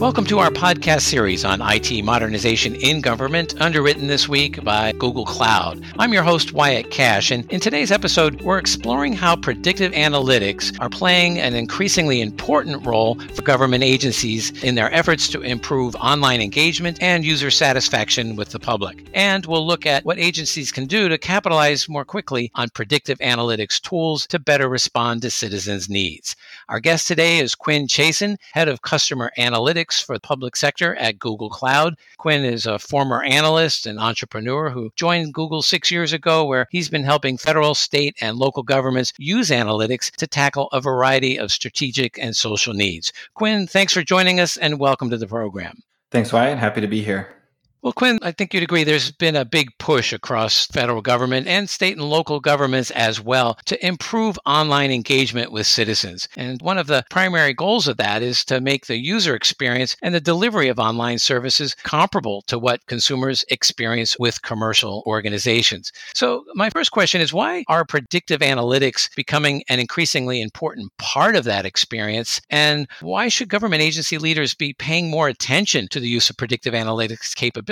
Welcome to our podcast series on IT modernization in government, underwritten this week by Google Cloud. I'm your host, Wyatt Cash, and in today's episode, we're exploring how predictive analytics are playing an increasingly important role for government agencies in their efforts to improve online engagement and user satisfaction with the public. And we'll look at what agencies can do to capitalize more quickly on predictive analytics tools to better respond to citizens' needs. Our guest today is Quinn Chasen, Head of Customer Analytics for the Public Sector at Google Cloud. Quinn is a former analyst and entrepreneur who joined Google 6 years ago, where he's been helping federal, state, and local governments use analytics to tackle a variety of strategic and social needs. Quinn, thanks for joining us and welcome to the program. Thanks, Wyatt. Happy to be here. Well, Quinn, I think you'd agree there's been a big push across federal government and state and local governments as well to improve online engagement with citizens. And one of the primary goals of that is to make the user experience and the delivery of online services comparable to what consumers experience with commercial organizations. So my first question is, why are predictive analytics becoming an increasingly important part of that experience? And why should government agency leaders be paying more attention to the use of predictive analytics capabilities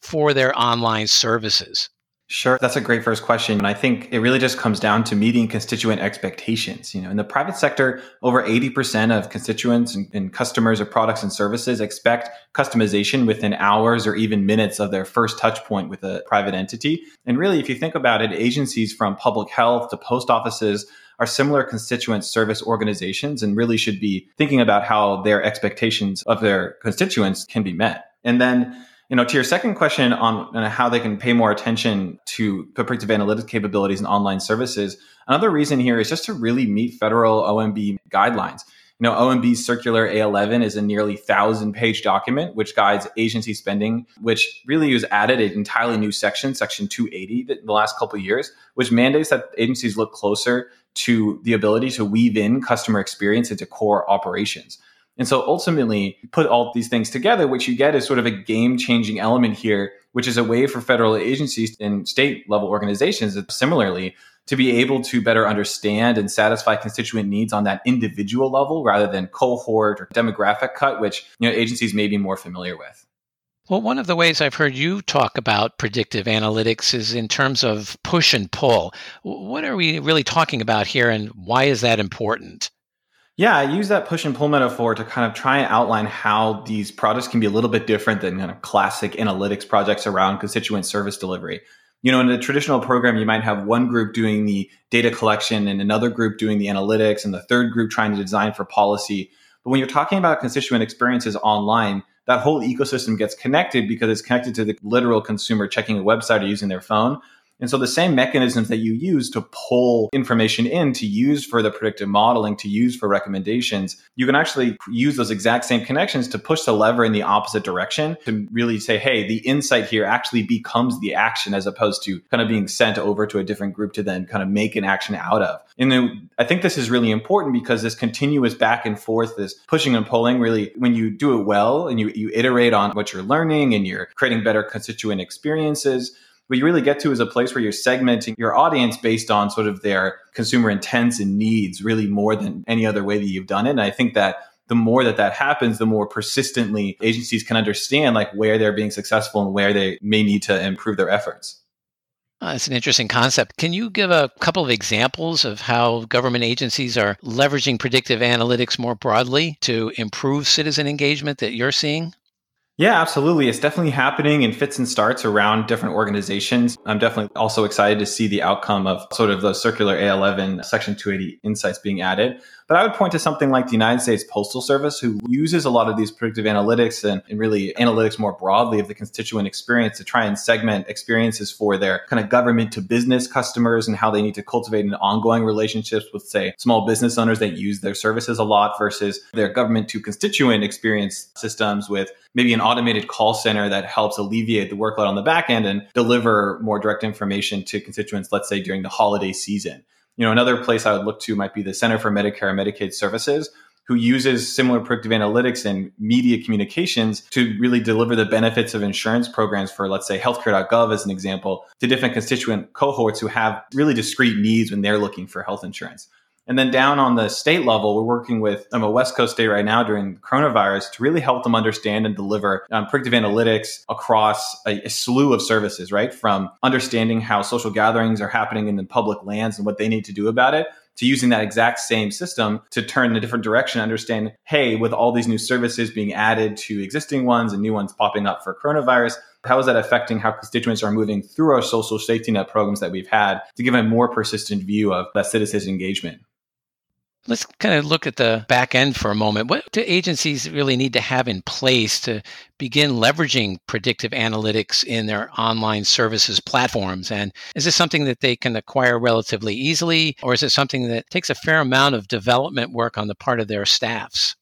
for their online services? Sure. That's a great first question. And I think it really just comes down to meeting constituent expectations. You know, in the private sector, over 80% of constituents and customers of products and services expect customization within hours or even minutes of their first touch point with a private entity. And really, if you think about it, agencies from public health to post offices are similar constituent service organizations and really should be thinking about how their expectations of their constituents can be met. And then to your second question on how they can pay more attention to predictive analytics capabilities and online services, another reason here is just to really meet federal OMB guidelines. OMB's Circular A11 is a nearly 1,000-page document which guides agency spending, which really was added an entirely new section, Section 280, in the last couple of years, which mandates that agencies look closer to the ability to weave in customer experience into core operations. And so ultimately, put all these things together, what you get is sort of a game-changing element here, which is a way for federal agencies and state-level organizations, similarly, to be able to better understand and satisfy constituent needs on that individual level rather than cohort or demographic cut, which agencies may be more familiar with. Well, one of the ways I've heard you talk about predictive analytics is in terms of push and pull. What are we really talking about here, and why is that important? Yeah, I use that push and pull metaphor to kind of try and outline how these products can be a little bit different than kind of classic analytics projects around constituent service delivery. In a traditional program, you might have one group doing the data collection and another group doing the analytics and the third group trying to design for policy. But when you're talking about constituent experiences online, that whole ecosystem gets connected because it's connected to the literal consumer checking a website or using their phone. And so the same mechanisms that you use to pull information in, to use for the predictive modeling, to use for recommendations, you can actually use those exact same connections to push the lever in the opposite direction to really say, hey, the insight here actually becomes the action as opposed to kind of being sent over to a different group to then kind of make an action out of. And then I think this is really important because this continuous back and forth, this pushing and pulling, really, when you do it well and you iterate on what you're learning and you're creating better constituent experiences, what you really get to is a place where you're segmenting your audience based on sort of their consumer intents and needs really more than any other way that you've done it. And I think that the more that happens, the more persistently agencies can understand like where they're being successful and where they may need to improve their efforts. That's an interesting concept. Can you give a couple of examples of how government agencies are leveraging predictive analytics more broadly to improve citizen engagement that you're seeing? Yeah, absolutely. It's definitely happening in fits and starts around different organizations. I'm definitely also excited to see the outcome of sort of those Circular A11 Section 280 insights being added. But I would point to something like the United States Postal Service, who uses a lot of these predictive analytics and really analytics more broadly of the constituent experience to try and segment experiences for their kind of government to business customers and how they need to cultivate an ongoing relationships with, say, small business owners that use their services a lot versus their government to constituent experience systems with maybe an automated call center that helps alleviate the workload on the back end and deliver more direct information to constituents, let's say during the holiday season. Another place I would look to might be the Center for Medicare and Medicaid Services, who uses similar predictive analytics and media communications to really deliver the benefits of insurance programs for, let's say, healthcare.gov as an example, to different constituent cohorts who have really discrete needs when they're looking for health insurance. And then down on the state level, we're working with a West Coast state right now during coronavirus to really help them understand and deliver predictive analytics across a slew of services, right? From understanding how social gatherings are happening in the public lands and what they need to do about it, to using that exact same system to turn in a different direction, understand, hey, with all these new services being added to existing ones and new ones popping up for coronavirus, how is that affecting how constituents are moving through our social safety net programs that we've had to give a more persistent view of that citizen engagement? Let's kind of look at the back end for a moment. What do agencies really need to have in place to begin leveraging predictive analytics in their online services platforms? And is this something that they can acquire relatively easily, or is it something that takes a fair amount of development work on the part of their staffs?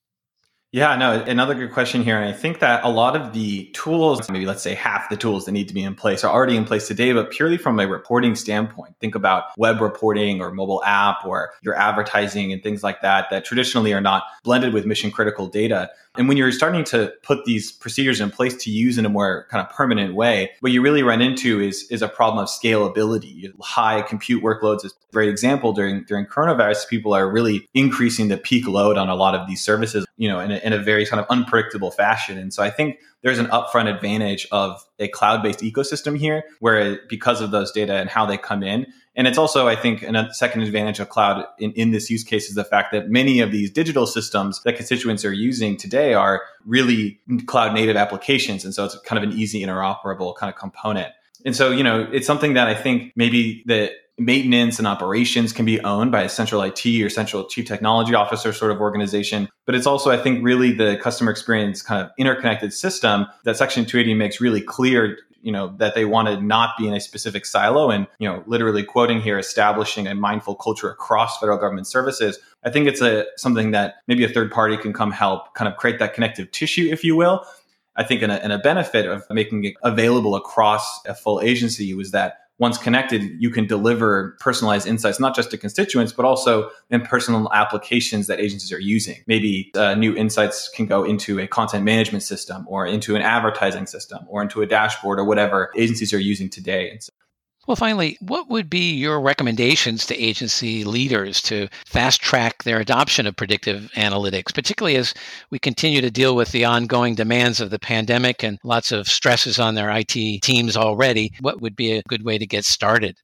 Yeah, no, another good question here. And I think that a lot of the tools, maybe let's say half the tools that need to be in place are already in place today, but purely from a reporting standpoint, think about web reporting or mobile app or your advertising and things like that, that traditionally are not blended with mission critical data. And when you're starting to put these procedures in place to use in a more kind of permanent way, what you really run into is a problem of scalability. High compute workloads is a great example. During coronavirus, people are really increasing the peak load on a lot of these services, you know, in a very kind of unpredictable fashion. And so I think there's an upfront advantage of a cloud-based ecosystem here, where because of those data and how they come in. And it's also, I think, a second advantage of cloud in this use case is the fact that many of these digital systems that constituents are using today are really cloud-native applications. And so it's kind of an easy interoperable kind of component. And so, you know, it's something that I think maybe the maintenance and operations can be owned by a central IT or central chief technology officer sort of organization. But it's also, I think, really the customer experience kind of interconnected system that Section 280 makes really clear, you know, that they want to not be in a specific silo and, you know, literally quoting here, establishing a mindful culture across federal government services. I think it's something that maybe a third party can come help kind of create that connective tissue, if you will. I think in a benefit of making it available across a full agency was that once connected, you can deliver personalized insights, not just to constituents, but also in personal applications that agencies are using. Maybe new insights can go into a content management system or into an advertising system or into a dashboard or whatever agencies are using today. And so, well, finally, what would be your recommendations to agency leaders to fast track their adoption of predictive analytics, particularly as we continue to deal with the ongoing demands of the pandemic and lots of stresses on their IT teams already? What would be a good way to get started?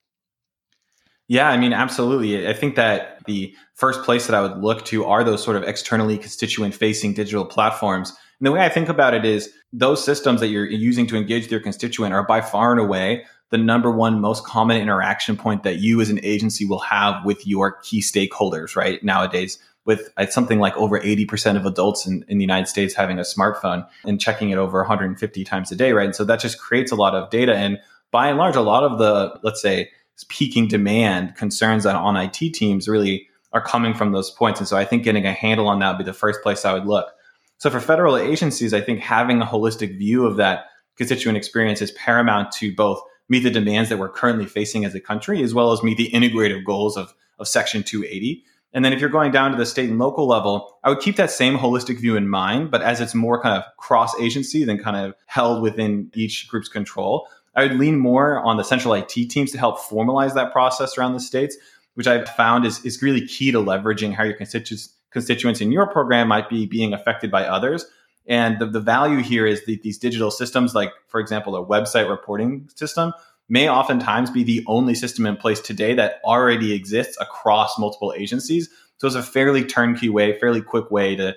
Yeah, I mean, absolutely. I think that the first place that I would look to are those sort of externally constituent-facing digital platforms. And the way I think about it is those systems that you're using to engage their constituent are by far and away the number one most common interaction point that you as an agency will have with your key stakeholders, right? Nowadays, with something like over 80% of adults in the United States having a smartphone and checking it over 150 times a day, right? And so that just creates a lot of data. And by and large, a lot of the, let's say, peaking demand concerns on IT teams really are coming from those points. And so I think getting a handle on that would be the first place I would look. So for federal agencies, I think having a holistic view of that constituent experience is paramount to both meet the demands that we're currently facing as a country, as well as meet the integrative goals of Section 280. And then if you're going down to the state and local level, I would keep that same holistic view in mind, but as it's more kind of cross-agency than kind of held within each group's control, I would lean more on the central IT teams to help formalize that process around the states, which I've found is really key to leveraging how your constituents in your program might be being affected by others. And the value here is that these digital systems, like, for example, a website reporting system, may oftentimes be the only system in place today that already exists across multiple agencies. So it's a fairly turnkey way, fairly quick way to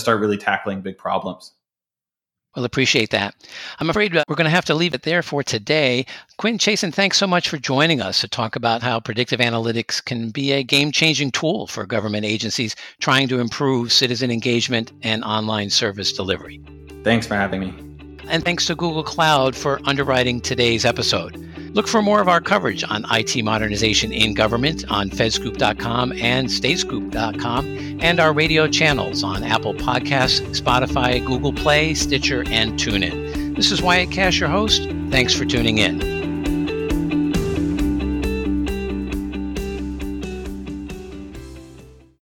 start really tackling big problems. Well, appreciate that. I'm afraid we're going to have to leave it there for today. Quinn Chasen, thanks so much for joining us to talk about how predictive analytics can be a game-changing tool for government agencies trying to improve citizen engagement and online service delivery. Thanks for having me. And thanks to Google Cloud for underwriting today's episode. Look for more of our coverage on IT modernization in government on fedscoop.com and statescoop.com, and our radio channels on Apple Podcasts, Spotify, Google Play, Stitcher, and TuneIn. This is Wyatt Cash, your host. Thanks for tuning in.